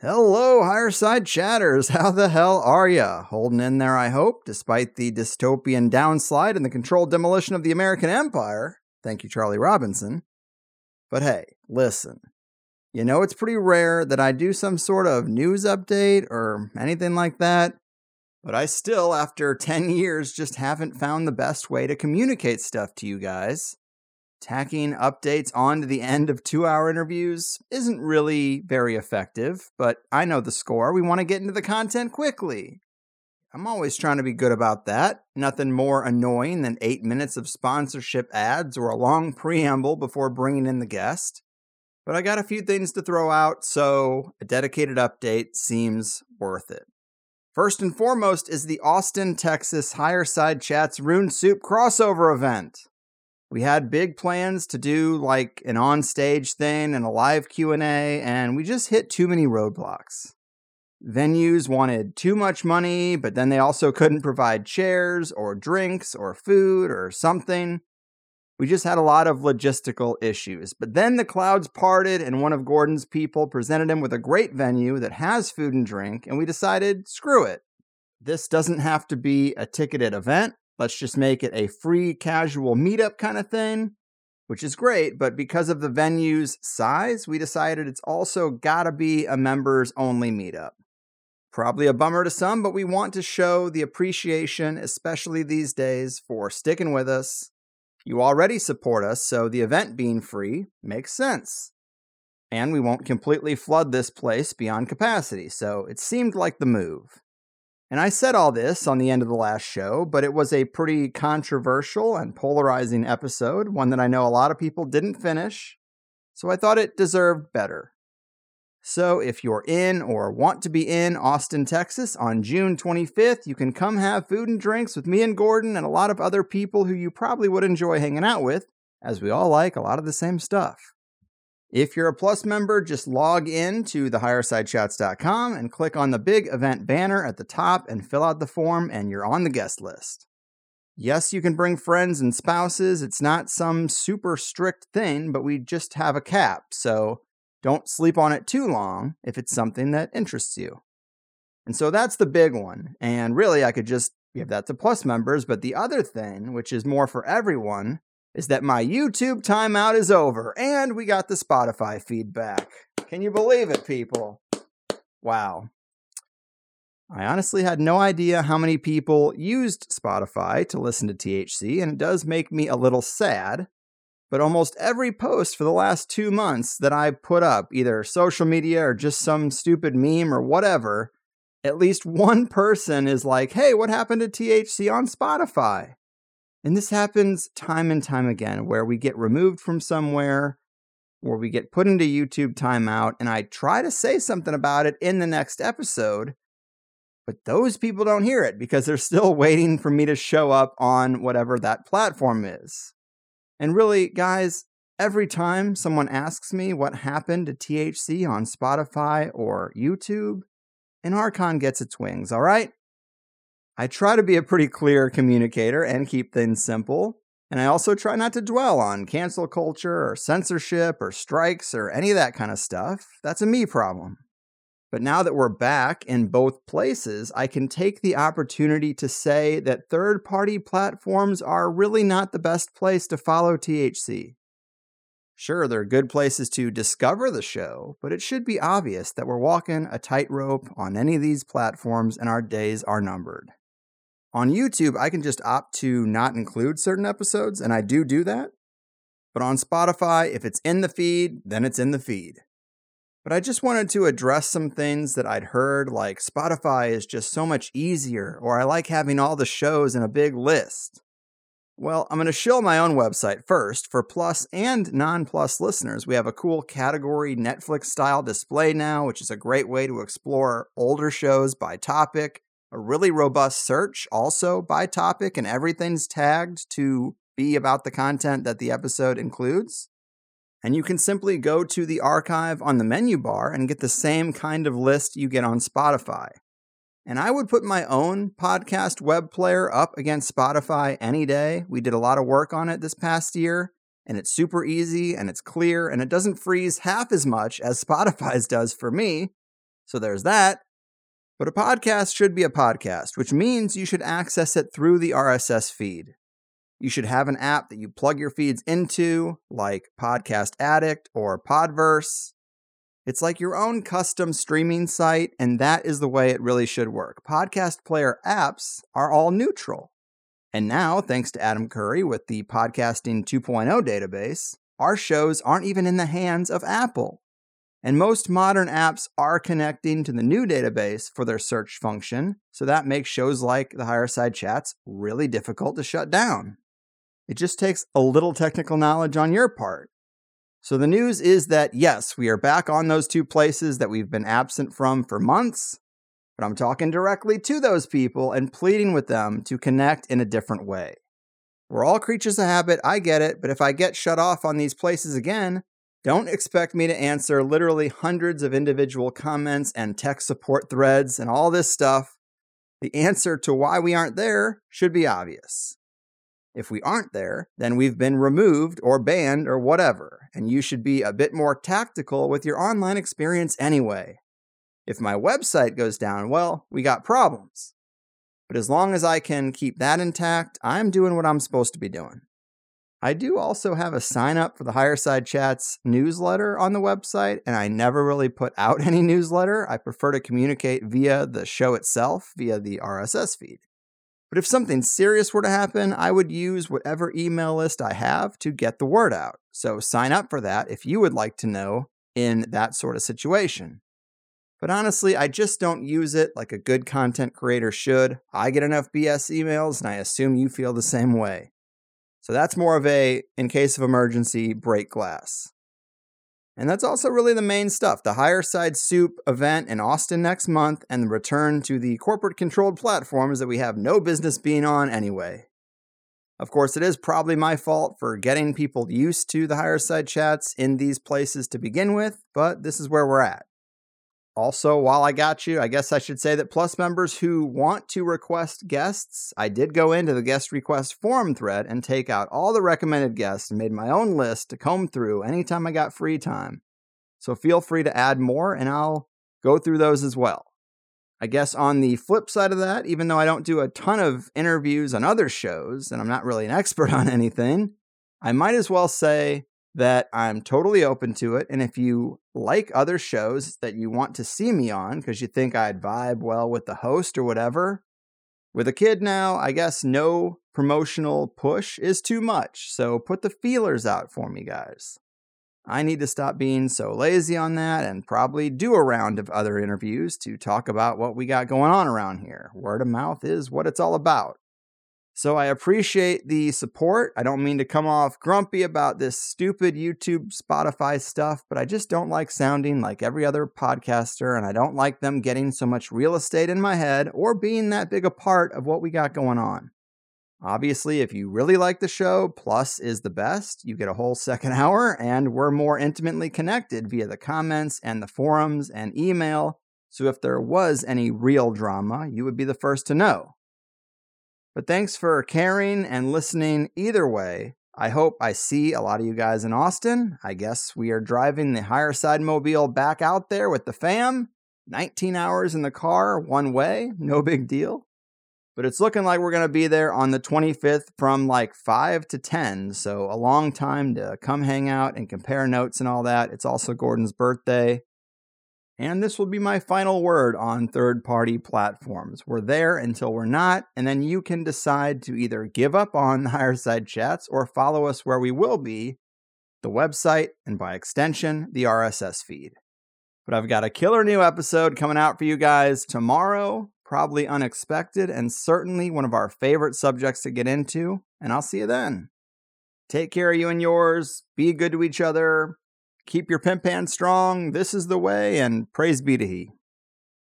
Hello, Higherside Chatters. How the hell are ya? Holding in there, I hope, despite the dystopian downslide and the controlled demolition of the American Empire. Thank you, Charlie Robinson. But hey, listen. You know, it's pretty rare that I do some sort of news update or anything like that, but I still, after 10 years, just haven't found the best way to communicate stuff to you guys. Tacking updates on to the end of 2-hour interviews isn't really very effective, but I know the score. We want to get into the content quickly. I'm always trying to be good about that. Nothing more annoying than 8 minutes of sponsorship ads or a long preamble before bringing in the guest. But I got a few things to throw out, so a dedicated update seems worth it. First and foremost is the Austin, Texas Higherside Chats Rune Soup crossover event. We had big plans to do like an on-stage thing and a live Q&A, and we just hit too many roadblocks. Venues wanted too much money, but then they also couldn't provide chairs or drinks or food or something. We just had a lot of logistical issues. But then the clouds parted, and one of Gordon's people presented him with a great venue that has food and drink, and we decided, screw it. This doesn't have to be a ticketed event. Let's just make it a free, casual meetup kind of thing, which is great. But because of the venue's size, we decided it's also gotta be a members-only meetup. Probably a bummer to some, but we want to show the appreciation, especially these days, for sticking with us. You already support us, so the event being free makes sense. And we won't completely flood this place beyond capacity, so it seemed like the move. And I said all this on the end of the last show, but it was a pretty controversial and polarizing episode, one that I know a lot of people didn't finish, so I thought it deserved better. So if you're in or want to be in Austin, Texas on June 25th, you can come have food and drinks with me and Gordon and a lot of other people who you probably would enjoy hanging out with, as we all like a lot of the same stuff. If you're a Plus member, just log in to thehighersidechats.com and click on the big event banner at the top and fill out the form, and you're on the guest list. Yes, you can bring friends and spouses. It's not some super strict thing, but we just have a cap, so don't sleep on it too long if it's something that interests you. And so that's the big one, and really I could just give that to Plus members, but the other thing, which is more for everyone, is that my YouTube timeout is over, and we got the Spotify feedback. Can you believe it, people? Wow. I honestly had no idea how many people used Spotify to listen to THC, and it does make me a little sad, but almost every post for the last 2 months that I put up, either social media or just some stupid meme or whatever, at least one person is like, hey, what happened to THC on Spotify? And this happens time and time again, where we get removed from somewhere, where we get put into YouTube timeout, and I try to say something about it in the next episode, but those people don't hear it because they're still waiting for me to show up on whatever that platform is. And really, guys, every time someone asks me what happened to THC on Spotify or YouTube, an Archon gets its wings, all right? I try to be a pretty clear communicator and keep things simple, and I also try not to dwell on cancel culture or censorship or strikes or any of that kind of stuff. That's a me problem. But now that we're back in both places, I can take the opportunity to say that third-party platforms are really not the best place to follow THC. Sure, they're good places to discover the show, but it should be obvious that we're walking a tightrope on any of these platforms and our days are numbered. On YouTube, I can just opt to not include certain episodes, and I do that. But on Spotify, if it's in the feed, then it's in the feed. But I just wanted to address some things that I'd heard, like Spotify is just so much easier, or I like having all the shows in a big list. Well, I'm going to shill my own website first. For Plus and non-Plus listeners, we have a cool category Netflix-style display now, which is a great way to explore older shows by topic. A really robust search also by topic, and everything's tagged to be about the content that the episode includes. And you can simply go to the archive on the menu bar and get the same kind of list you get on Spotify. And I would put my own podcast web player up against Spotify any day. We did a lot of work on it this past year, and it's super easy, and it's clear, and it doesn't freeze half as much as Spotify's does for me. So there's that. But a podcast should be a podcast, which means you should access it through the RSS feed. You should have an app that you plug your feeds into, like Podcast Addict or Podverse. It's like your own custom streaming site, and that is the way it really should work. Podcast player apps are all neutral. And now, thanks to Adam Curry with the Podcasting 2.0 database, our shows aren't even in the hands of Apple. And most modern apps are connecting to the new database for their search function, so that makes shows like the Higherside Chats really difficult to shut down. It just takes a little technical knowledge on your part. So the news is that, yes, we are back on those two places that we've been absent from for months, but I'm talking directly to those people and pleading with them to connect in a different way. We're all creatures of habit, I get it, but if I get shut off on these places again, don't expect me to answer literally hundreds of individual comments and tech support threads and all this stuff. The answer to why we aren't there should be obvious. If we aren't there, then we've been removed or banned or whatever, and you should be a bit more tactical with your online experience anyway. If my website goes down, well, we got problems. But as long as I can keep that intact, I'm doing what I'm supposed to be doing. I do also have a sign up for the Higher Side Chats newsletter on the website, and I never really put out any newsletter. I prefer to communicate via the show itself, via the RSS feed. But if something serious were to happen, I would use whatever email list I have to get the word out. So sign up for that if you would like to know in that sort of situation. But honestly, I just don't use it like a good content creator should. I get enough BS emails, and I assume you feel the same way. So that's more of a, in case of emergency, break glass. And that's also really the main stuff. The Higherside Soup event in Austin next month and the return to the corporate-controlled platforms that we have no business being on anyway. Of course, it is probably my fault for getting people used to the Higherside Chats in these places to begin with, but this is where we're at. Also, while I got you, I guess I should say that Plus members who want to request guests, I did go into the guest request form thread and take out all the recommended guests and made my own list to comb through anytime I got free time. So feel free to add more and I'll go through those as well. I guess on the flip side of that, even though I don't do a ton of interviews on other shows and I'm not really an expert on anything, I might as well say that I'm totally open to it, and if you like other shows that you want to see me on because you think I'd vibe well with the host or whatever, with a kid now, I guess no promotional push is too much, so put the feelers out for me, guys. I need to stop being so lazy on that and probably do a round of other interviews to talk about what we got going on around here. Word of mouth is what it's all about. So I appreciate the support. I don't mean to come off grumpy about this stupid YouTube, Spotify stuff, but I just don't like sounding like every other podcaster, and I don't like them getting so much real estate in my head or being that big a part of what we got going on. Obviously, if you really like the show, Plus is the best. You get a whole second hour, and we're more intimately connected via the comments and the forums and email. So if there was any real drama, you would be the first to know. But thanks for caring and listening either way. I hope I see a lot of you guys in Austin. I guess we are driving the Higher Side Mobile back out there with the fam. 19 hours in the car, one way, no big deal. But it's looking like we're going to be there on the 25th from like 5 to 10. So a long time to come hang out and compare notes and all that. It's also Gordon's birthday. And this will be my final word on third-party platforms. We're there until we're not, and then you can decide to either give up on the Higher Side Chats or follow us where we will be, the website, and by extension, the RSS feed. But I've got a killer new episode coming out for you guys tomorrow, probably unexpected, and certainly one of our favorite subjects to get into, and I'll see you then. Take care of you and yours, be good to each other, keep your pimp hand strong, this is the way, and praise be to he.